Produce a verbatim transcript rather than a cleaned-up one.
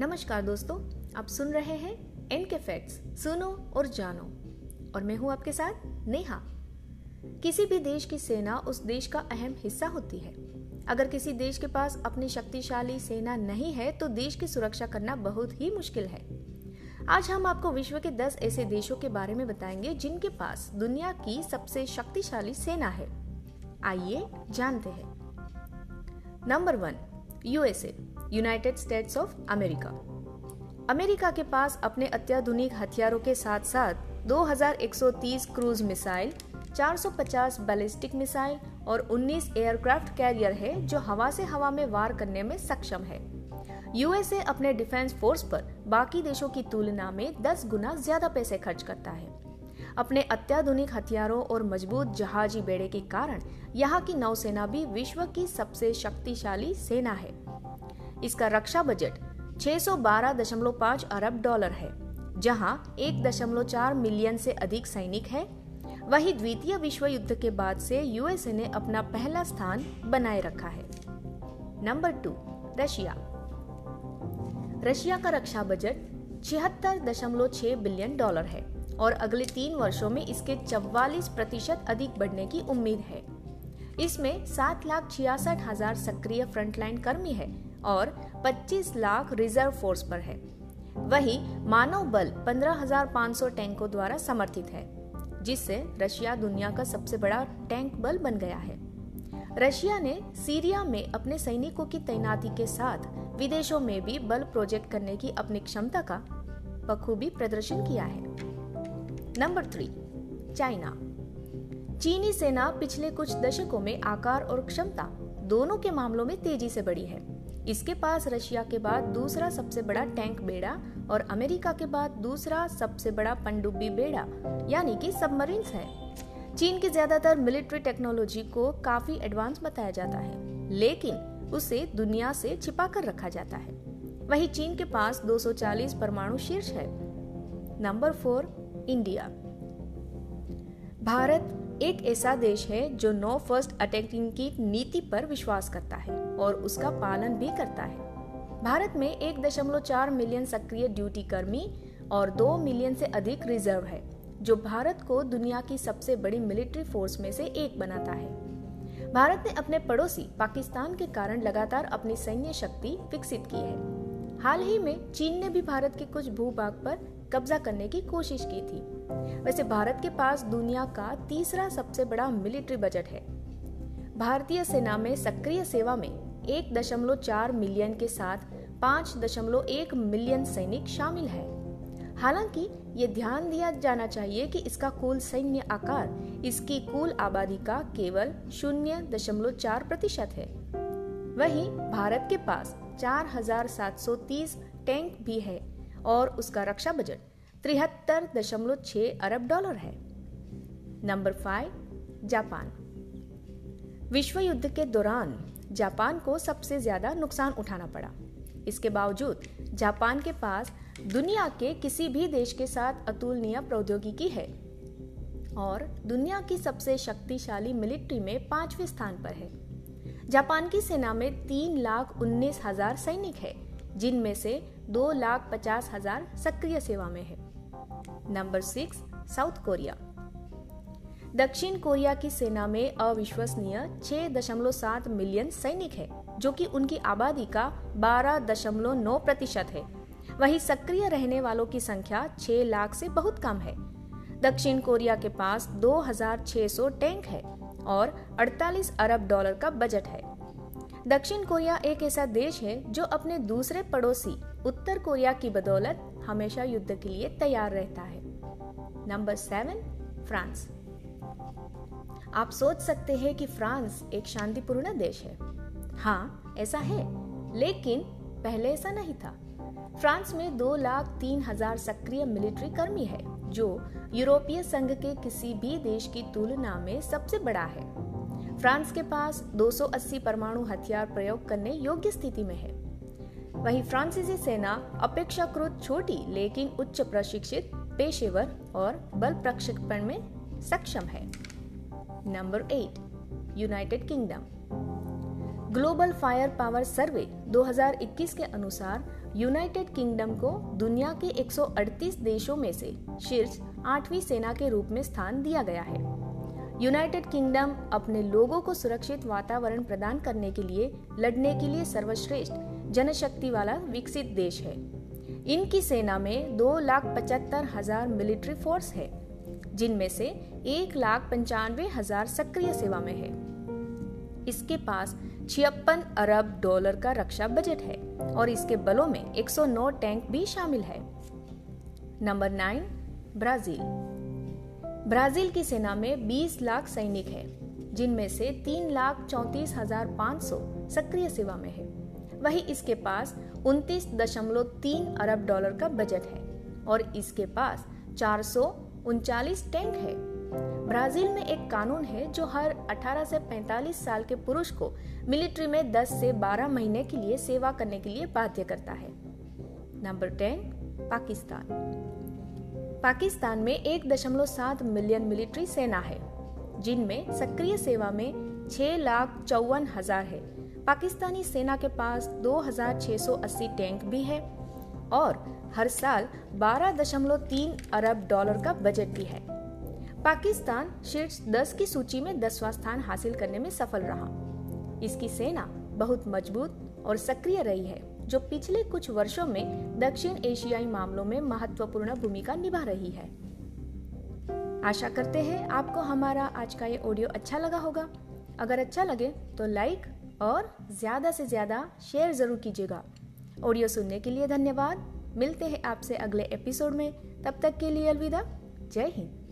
नमस्कार दोस्तों, आप सुन रहे हैं एन के फैक्ट्स, सुनो और जानो, और मैं हूँ आपके साथ नेहा। किसी भी देश की सेना उस देश का अहम हिस्सा होती है। अगर किसी देश के पास अपनी शक्तिशाली सेना नहीं है तो देश की सुरक्षा करना बहुत ही मुश्किल है। आज हम आपको विश्व के दस ऐसे देशों के बारे में बताएंगे जिनके पास दुनिया की सबसे शक्तिशाली सेना है। आइए जानते हैं। Number one, USA, United States of America. America के पास अपने अत्याधुनिक हथियारों के साथ साथ दो हज़ार एक सौ तीस क्रूज मिसाइल, चार सौ पचास बैलिस्टिक मिसाइल और उन्नीस एयरक्राफ्ट कैरियर है जो हवा से हवा में वार करने में सक्षम है। यूएसए अपने डिफेंस फोर्स पर बाकी देशों की तुलना में दस गुना ज्यादा पैसे खर्च करता है। अपने अत्याधुनिक हथियारों और मजबूत जहाजी बेड़े के कारण यहाँ की नौसेना भी विश्व की सबसे शक्तिशाली सेना है। इसका रक्षा बजट छह सौ बारह दशमलव पाँच अरब डॉलर है, जहां एक दशमलव चार मिलियन से अधिक सैनिक हैं। वहीं द्वितीय विश्व युद्ध के बाद से यूएसए ने अपना पहला स्थान बनाए रखा है। Number two, Russia. रशिया का रक्षा बजट छिहत्तर दशमलव छह बिलियन डॉलर है और अगले तीन वर्षों में इसके चौवालीस प्रतिशत अधिक बढ़ने की उम्मीद है। इसमें सात लाख छियासठ हजार सक्रिय फ्रंटलाइन कर्मी है और पच्चीस लाख रिजर्व फोर्स पर है। वहीं मानव बल पंद्रह हज़ार पाँच सौ टैंकों द्वारा समर्थित है, जिससे रशिया दुनिया का सबसे बड़ा टैंक बल बन गया है। रशिया ने सीरिया में अपने सैनिकों की तैनाती के साथ विदेशों में भी बल प्रोजेक्ट करने की अपनी क्षमता का बखूबी प्रदर्शन किया है। Number three, China. चीनी सेना पिछले कुछ दशकों में आकार और क्षमता दोनों के मामलों में तेजी से बढ़ी है। इसके पास रशिया के बाद दूसरा सबसे बड़ा टैंक बेड़ा और अमेरिका के बाद दूसरा सबसे बड़ा पनडुब्बी बेड़ा यानी कि सबमरीन्स है। चीन की ज्यादातर मिलिट्री टेक्नोलॉजी को काफी एडवांस बताया जाता है, लेकिन उसे दुनिया से छिपा कर रखा जाता है। वहीं चीन के पास दो सौ चालीस परमाणु शीर्ष है। Number four, India. भारत एक ऐसा देश है जो नो फर्स्ट अटैकिंग की नीति पर विश्वास करता है और उसका पालन भी करता है। भारत में एक दशमलव चार मिलियन सक्रिय ड्यूटी कर्मी और दो मिलियन से अधिक रिजर्व है, जो भारत को दुनिया की सबसे बड़ी मिलिट्री फोर्स में से एक बनाता है। भारत ने अपने पड़ोसी पाकिस्तान के कारण लगातार अपनी सैन्य शक्ति विकसित की है। हाल ही में चीन ने भी भारत के कुछ भूभाग पर कब्जा करने की कोशिश की थी। वैसे भारत के पास दुनिया का तीसरा सबसे बड़ा मिलिट्री बजट है। भारतीय सेना में सक्रिय सेवा में एक दशमलव चार मिलियन के साथ पाँच दशमलव एक मिलियन सैनिक शामिल हैं। हालांकि ये ध्यान दिया जाना चाहिए कि इसका कुल सैन्य आकार इसकी कुल आबादी का केवल शून्य दशमलव चार प्रतिशत है। वहीं भारत के पास चार हज़ार सात सौ तीस टैंक भी है और उसका रक्षा बजट तिहत्तर दशमलव छह अरब डॉलर है। नंबर पाँच, जापान। विश्व युद्ध के दौरान जापान को सबसे ज्यादा नुकसान उठाना पड़ा। इसके बावजूद जापान के पास दुनिया के किसी भी देश के साथ अतुलनीय प्रौद्योगिकी है और दुनिया की सबसे शक्तिशाली मिलिट्री में पांचवें स्थान पर है। जापान की सेना में तीन लाख उन्नीस हजार सैनिक है, जिनमें से दो लाख पचास हजार सक्रिय सेवा में है। Number six, South Korea. दक्षिण कोरिया की सेना में अविश्वसनीय छह दशमलव सात मिलियन सैनिक है, जो कि उनकी आबादी का बारह दशमलव नौ प्रतिशत है। वहीं सक्रिय रहने वालों की संख्या छह लाख से बहुत कम है। दक्षिण कोरिया के पास दो हज़ार छह सौ टैंक है और अड़तालीस अरब डॉलर का बजट है। दक्षिण कोरिया एक ऐसा देश है जो अपने दूसरे पड़ोसी उत्तर कोरिया की बदौलत हमेशा युद्ध के लिए तैयार रहता है। Number seven, France. आप सोच सकते हैं कि फ्रांस एक शांतिपूर्ण देश है। हाँ, ऐसा है, लेकिन पहले ऐसा नहीं था। फ्रांस में दो लाख तीन हजार सक्रिय मिलिट्री कर्मी है, जो यूरोपीय संघ के किसी भी देश की तुलना में सबसे बड़ा है। फ्रांस के पास दो सौ अस्सी परमाणु हथियार प्रयोग करने योग्य स्थिति में है। वहीं फ्रांसीसी सेना अपेक्षाकृत छोटी लेकिन उच्च प्रशिक्षित, पेशेवर और बल प्रक्षेपण में सक्षम है। नंबर आठ, United Kingdom. Global Fire Power survey दो हज़ार इक्कीस के अनुसार यूनाइटेड किंगडम को दुनिया के एक सौ अड़तीस देशों में से शीर्ष आठवीं सेना के रूप में स्थान दिया गया है। यूनाइटेड किंगडम अपने लोगों को सुरक्षित वातावरण प्रदान करने के लिए लड़ने के लिए सर्वश्रेष्ठ जनशक्ति वाला विकसित देश है। इनकी सेना में दो लाख पचहत्तर हजार मिलिट्री फोर्स है, जिनमें से एक लाख पंचानवे हजार सक्रिय सेवा में है। इसके पास छिहत्तर अरब डॉलर का रक्षा बजट है और इसके बलों में एक सौ नौ टैंक भी शामिल है। Number nine, Brazil. ब्राजील की सेना में बीस लाख सैनिक है, जिनमें से तीन लाख चौंतीस हजार पाँच सौ सक्रिय सेवा में है। वहीं इसके पास उनतीस दशमलव तीन अरब डॉलर का बजट है और इसके पास चार सौ उनचालीस टैंक है। ब्राजील में एक कानून है जो हर अठारह से पैंतालीस साल के पुरुष को मिलिट्री में दस से बारह महीने के लिए सेवा करने के लिए बाध्य करता है। नंबर दस, पाकिस्तान। पाकिस्तान में एक दशमलव सात मिलियन मिलिट्री सेना है, जिनमें सक्रिय सेवा में छह लाख चौवन हजार है। पाकिस्तानी सेना के पास दो हजार छह सौ अस्सी टैंक भी है और हर साल बारह दशमलव तीन अरब डॉलर का बजट भी है। पाकिस्तान शीर्ष दस की सूची में दसवां स्थान हासिल करने में सफल रहा। इसकी सेना बहुत मजबूत और सक्रिय रही है, जो पिछले कुछ वर्षों में दक्षिण एशियाई मामलों में महत्वपूर्ण भूमिका निभा रही है। आशा करते हैं आपको हमारा आज का ये ऑडियो अच्छा लगा होगा। अगर अच्छा लगे तो लाइक और ज्यादा से ज्यादा शेयर जरूर कीजिएगा। ऑडियो सुनने के लिए धन्यवाद। मिलते हैं आपसे अगले एपिसोड में। तब तक के लिए अलविदा। जय हिंद।